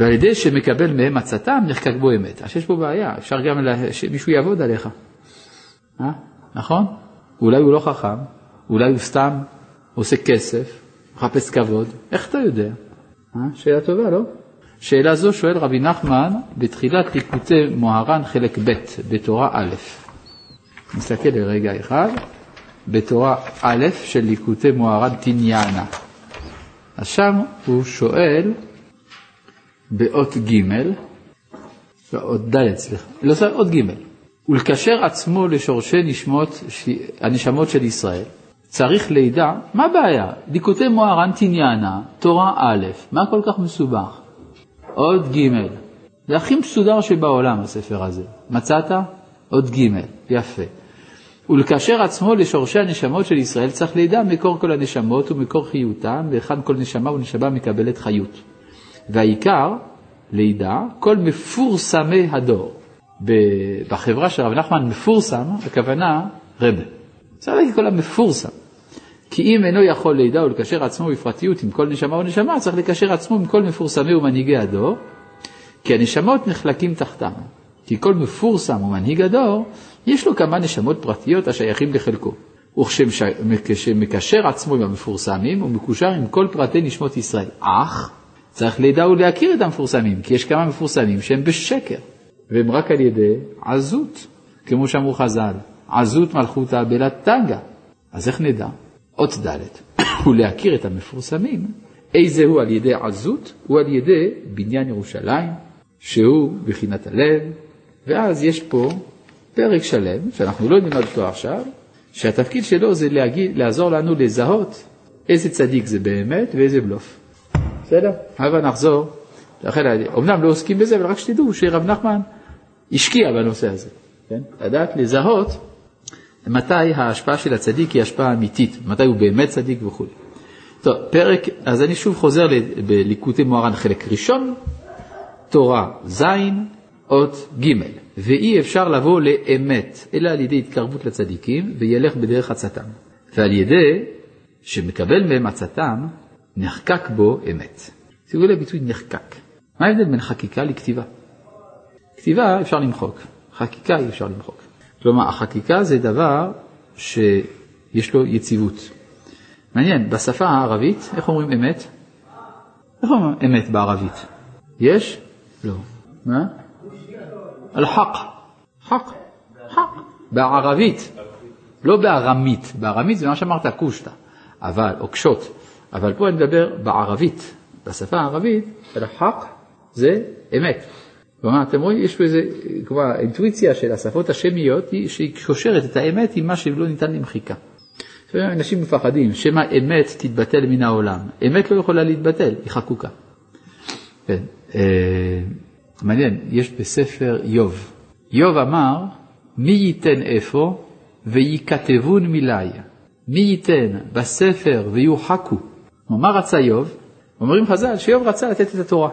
ועל ידי שמקבל מהם עצתם, נחקק בו אמת. אז יש פה בעיה, אפשר גם שמישהו יעבוד עליך. אה? נכון? אולי הוא לא חכם, אולי הוא סתם עושה כסף, מחפש כבוד. איך אתה יודע? אה? שאלה טובה, לא? שאלה זו שואל רבי נחמן בתחילת ליקוטי מוהרן חלק ב' בתורה א'. נסתכל לרגע אחד, בתורה א' של ליקוטי מוהרן תניאנה. אז שם הוא שואל באות ג' לא, עוד ד' סליחה, לא סליחה, עוד ג' ולקשר עצמו לשורשי נשמות, הנשמות של ישראל. צריך לידע, מה הבעיה? ליקוטי מוהרן תניאנה, תורה א', מה כל כך מסובך? עוד ג' זה הכי מסודר שבעולם הספר הזה. מצאת? עוד ג' יפה. ולקשר עצמו לשורשי הנשמות של ישראל צריך לידע מקור כל הנשמות ומקור חיותם, והיכן כל נשמה ונשמה מקבלת חיות. והעיקר לידע כל מפורסמי הדור. בחברה של רב נחמן מפורסם, הכוונה רב. צריך להגיד כל המפורסם. כי אם אינו יכול לידע ולקשר עצמו בפרטיות עם כל נשמה או נשמה, צריך לקשר עצמו עם כל מפורסמי ומנהיגי הדור, כי הנשמות נחלקים תחתם. כי כל מפורסם ומנהיג הדור, יש לו כמה נשמות פרטיות השייכים לחלקו. וכשמקשר עצמו עם המפורסמים, הוא מקושר עם כל פרטי נשמות ישראל. אך צריך לדע ולהכיר את המפורסמים, כי יש כמה מפורסמים שהם בשקר, והם רק על ידי עזות, כמו שאמרו חז"ל, עזות מלכותה בלת תגה. אז איך נדע? עוד ד' ולהכיר את המפורסמים, איזה הוא על ידי עזות? הוא על ידי בניין ירושלים, שהוא בחינת הלב. ואז יש פה פרק שלם, שאנחנו לא נלמד אותו עכשיו, שהתפקיד שלו זה להגיד, לעזור לנו לזהות איזה צדיק זה באמת ואיזה בלוף. בסדר? אבל נחזור. אמנם לא עוסקים בזה, אבל רק שתדעו שרב נחמן השקיע בנושא הזה. כן? לדעת לזהות מתי ההשפעה של הצדיק היא השפעה אמיתית, מתי הוא באמת צדיק וכו'. טוב, פרק, אז אני שוב חוזר בליקוטי מוהר"ן חלק ראשון, תורה זין, אות ג' ואי אפשר לבוא לאמת, אלא על ידי התקרבות לצדיקים, וילך בדרך עצתם. ועל ידי שמקבל מהם עצתם, נחקק בו אמת. תראו לביטוי נחקק. מה ההבדל בין חקיקה לכתיבה? כתיבה אפשר למחוק, חקיקה אי אפשר למחוק. כלומר, החקיקה זה דבר שיש לו יציבות. מעניין, בשפה הערבית, איך אומרים אמת? איך אומרים אמת בערבית? יש? לא. מה? الحق حق حق בערבית, לא בארמית. בארמית זה מה שאמרת קושטה, אבל או קשוט, אבל פה אני מדבר בערבית, בשפה הערבית. الحق זה אמת. כלומר, אתם רואים, יש פה איזה כבר אינטואיציה של השפות השמיות שהיא קושרת את האמת עם מה שלא ניתן למחיקה. אנשים מפחדים שמה אמת תתבטל מן העולם. אמת לא יכולה להתבטל, היא חקוקה. כן. מעניין, יש בספר יוב. יוב אמר, מי ייתן איפה ויקתבון מילי. מי ייתן בספר ויוחקו. מה רצה יוב? אומרים חז"ל שיוב רצה לתת את התורה.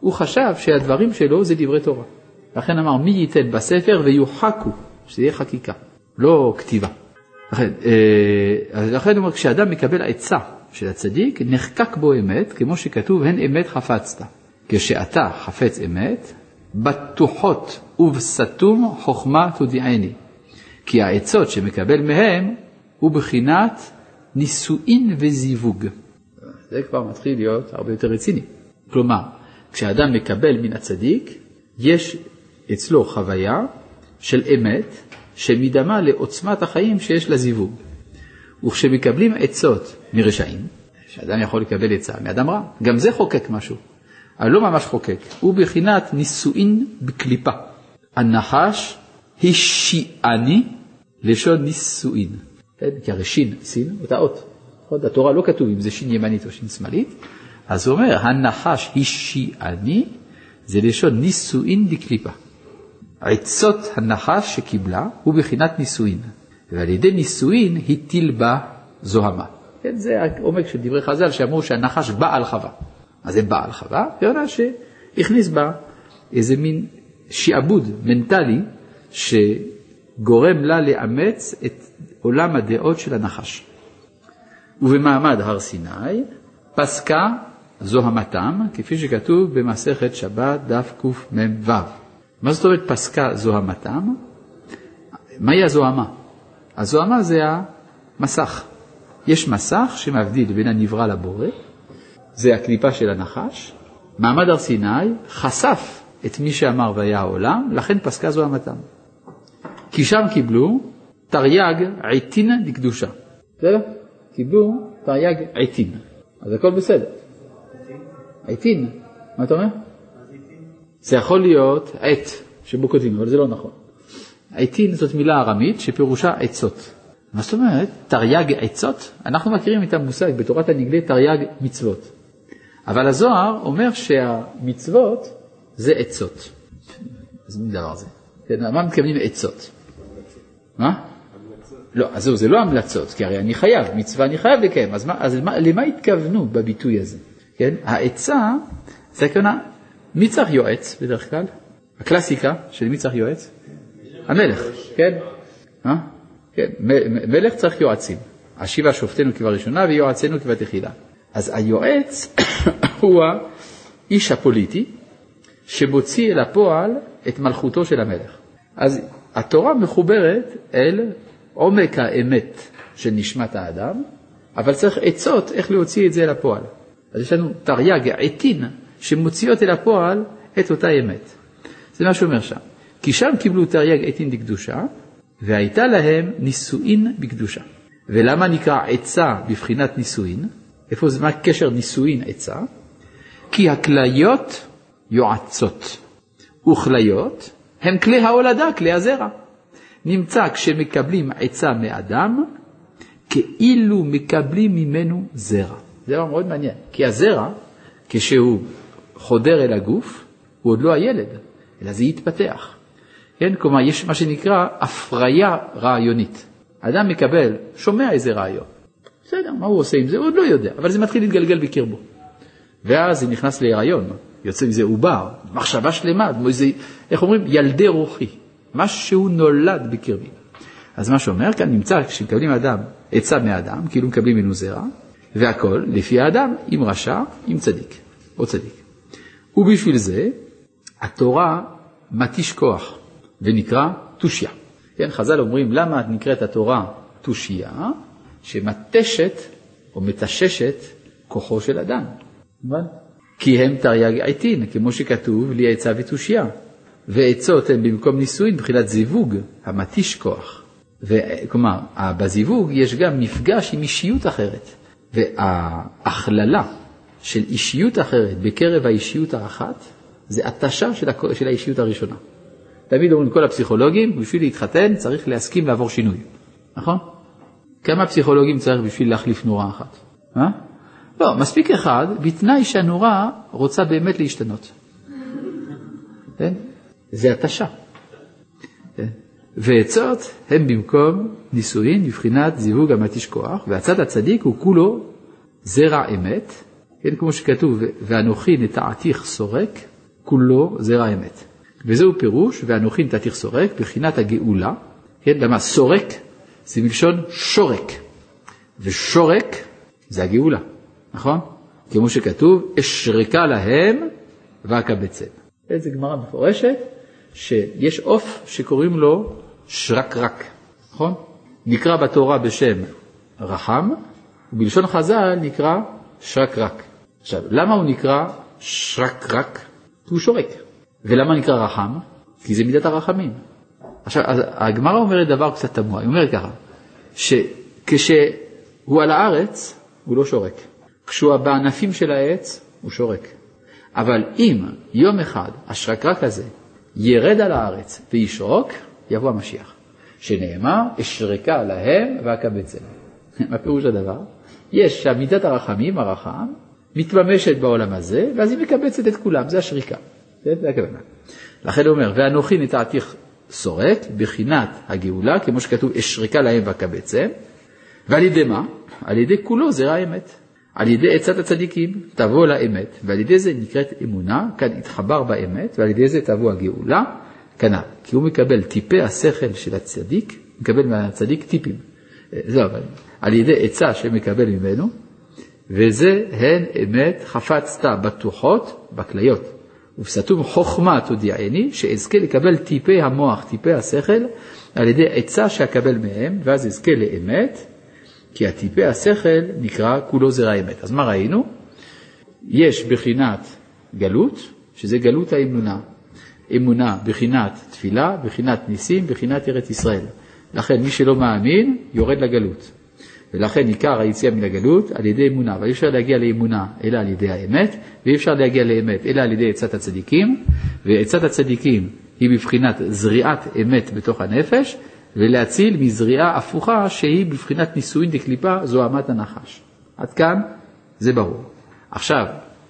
הוא חשב שהדברים שלו זה דברי תורה. לכן אמר, מי ייתן בספר ויוחקו. שזה יהיה חקיקה, לא כתיבה. לכן, אה, לכן אומר, כשאדם מקבל עצה של הצדיק, נחקק בו אמת, כמו שכתוב, הן אמת חפצת. כשאתה חפץ אמת, בטוחות ובסתום חוכמה תודיעני. כי העצות שמקבל מהם הוא בחינת נישואין וזיווג. זה כבר מתחיל להיות הרבה יותר רציני. כלומר, כשאדם מקבל מן הצדיק, יש אצלו חוויה של אמת שמדמה לעוצמת החיים שיש לזיווג. וכשמקבלים עצות מרשעים, שאדם יכול לקבל עצה מאדם רע, גם זה חוקק משהו. לא ממש חוקק, הוא בחינת נישואין בקליפה. הנחש השיעני לשון נישואין. כן? כי הרי שין, סין, אותה אות. התורה לא כתוב אם זה שין ימנית או שין שמאלית. אז הוא אומר, הנחש השיעני זה לשון נישואין בקליפה. עצות הנחש שקיבלה הוא בחינת נישואין. ועל ידי נישואין הטיל בה זוהמה. כן? זה העומק של דברי חז"ל שאמרו שהנחש בא על חווה. אז זה בעל חווה, יונה שהכניס בה איזה מין שיעבוד מנטלי שגורם לה לאמץ את עולם הדעות של הנחש. ובמעמד הר סיני פסקה זוהמתם, כפי שכתוב במסכת שבת דף קוף מם וו. מה זאת אומרת פסקה זוהמתם? מהי הזוהמה? הזוהמה זה המסך. יש מסך שמבדיל בין הנברא לבורא, זה הקליפה של הנחש. מעמד הר סיני חשף את מי שאמר והיה העולם, לכן פסקה זוהמתם. כי שם קיבלו תרי"ג עיטין לקדושה. בסדר? קיבלו תרי"ג עיטין. אז הכל בסדר. עיטין. מה אתה אומר? זה יכול להיות עט שבו כותבים, אבל זה לא נכון. עיטין זאת מילה ארמית שפירושה עצות. מה זאת אומרת? תרי"ג עצות? אנחנו מכירים את המושג בתורת הנגלה תרי"ג מצוות. אבל הזוהר אומר שהמצוות זה עצות. אז מי דבר זה? מה מתכוונים עצות? מה? לא, אז זה לא המלצות, כי הרי אני חייב, מצווה אני חייב לקיים. אז, מה, אז למה, למה התכוונו בביטוי הזה? כן? העצה, זה הכוונה, מי צריך יועץ בדרך כלל? הקלאסיקה של מי צריך יועץ? המלך, כן? מה? כן, מ- מלך צריך יועצים. השיבה שופטנו כבר ראשונה ויועצנו כבר תחילה. אז היועץ הוא האיש הפוליטי שמוציא אל הפועל את מלכותו של המלך. אז התורה מחוברת אל עומק האמת של נשמת האדם, אבל צריך עצות איך להוציא את זה לפועל. אז יש לנו תרי"ג, עתין, שמוציאות אל הפועל את אותה אמת. זה מה שאומר שם. כי שם קיבלו תרי"ג עתין בקדושה, והייתה להם נישואין בקדושה. ולמה נקרא עצה בבחינת נישואין? איפה זה מה קשר נישואין עצה? כי הכליות יועצות, וכליות הם כלי ההולדה, כלי הזרע. נמצא כשמקבלים עצה מאדם, כאילו מקבלים ממנו זרע. זרע מאוד מעניין, כי הזרע, כשהוא חודר אל הגוף, הוא עוד לא הילד, אלא זה יתפתח. כן? כלומר, יש מה שנקרא הפריה רעיונית. אדם מקבל, שומע איזה רעיון. בסדר, מה הוא עושה עם זה? הוא עוד לא יודע, אבל זה מתחיל להתגלגל בקרבו. ואז זה נכנס להיריון, יוצא מזה עובר, מחשבה שלמה, זה, איך אומרים? ילדי רוחי. משהו נולד בקרבי. אז מה שאומר כאן, נמצא כשמקבלים אדם, עצה מאדם, כאילו מקבלים מנו זרע, והכל לפי האדם, עם רשע, עם צדיק, או צדיק. ובשביל זה, התורה מתיש כוח, ונקרא תושיה. כן, חז"ל אומרים, למה את נקראת התורה תושיה? שמתשת, או מתששת, כוחו של אדם. כי הם תרי"ג עתין, כמו שכתוב, לי עצה ותושיה. ועצות הם במקום נישואין, בחינת זיווג, המתיש כוח. כלומר, בזיווג יש גם מפגש עם אישיות אחרת. וההכללה של אישיות אחרת בקרב האישיות האחת, זה התשה של, הכ... של האישיות הראשונה. תמיד אומרים כל הפסיכולוגים, בשביל להתחתן צריך להסכים לעבור שינוי. נכון? כמה פסיכולוגים צריך בשביל להחליף נורה אחת? אה? לא, מספיק אחד, בתנאי שהנורה רוצה באמת להשתנות. כן? זה התשה. ועצות הם במקום נישואין מבחינת זיווג המתיש כוח, והצד הצדיק הוא כולו זרע אמת, כן, כמו שכתוב, ואנוכי נטעתיך סורק, כולו זרע אמת. וזהו פירוש, ואנוכי נטעתיך סורק, בחינת הגאולה, כן, למה סורק זה מלשון שורק, ושורק זה הגאולה, נכון? כמו שכתוב, אשרקה להם ואקבצם. זה גמרא מפורשת, שיש עוף שקוראים לו שרק-רק, נכון? נקרא בתורה בשם רחם, ובלשון חז"ל נקרא שרק-רק. עכשיו, למה הוא נקרא שרק-רק? הוא שורק. ולמה נקרא רחם? כי זה מידת הרחמים. עכשיו, הגמרא אומרת דבר קצת תמוה, היא אומרת ככה, שכשהוא על הארץ, הוא לא שורק. כשהוא בענפים של העץ, הוא שורק. אבל אם יום אחד השרק-רק הזה, ירד על הארץ וישרוק, יבוא המשיח. שנאמר, אשרקה להם ואקבצם. מה פירוש הדבר? יש שהמידת הרחמים, הרחם, מתממשת בעולם הזה, ואז היא מקבצת את כולם, זה השריקה. זה הכוונה. לכן הוא אומר, ואנוכי נטעתיך סורק, בחינת הגאולה, כמו שכתוב, אשרקה להם ואקבצם, ועל ידי מה? על ידי כולו זרע האמת. על ידי עצת הצדיקים תבוא לאמת, ועל ידי זה נקראת אמונה, כאן התחבר באמת, ועל ידי זה תבוא הגאולה, כאן, כי הוא מקבל טיפי השכל של הצדיק, מקבל מהצדיק טיפים. זו, אבל, על ידי עצה שמקבל ממנו, וזה הן אמת חפצת בטוחות, בכליות. ובסתום חוכמה תודיעני, שאזכה לקבל טיפי המוח, טיפי השכל, על ידי עצה שאקבל מהם, ואז אזכה לאמת, כי הטיפי השכל נקרא כולו זרע אמת. אז מה ראינו? יש בחינת גלות, שזה גלות האמונה. אמונה בחינת תפילה, בחינת ניסים, בחינת ארץ ישראל. לכן מי שלא מאמין, יורד לגלות. ולכן עיקר היציאה מן הגלות על ידי אמונה. אבל אי אפשר להגיע לאמונה אלא על ידי האמת, ואי אפשר להגיע לאמת אלא על ידי עצת הצדיקים. ועצת הצדיקים היא בבחינת זריעת אמת בתוך הנפש, ולהציל מזריעה הפוכה שהיא בבחינת נישואין דקליפה, זו אמת הנחש. עד כאן זה ברור. עכשיו,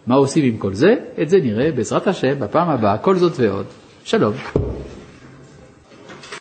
מה עושים עם כל זה? את זה נראה בעזרת השם בפעם הבאה, כל זאת ועוד. שלום.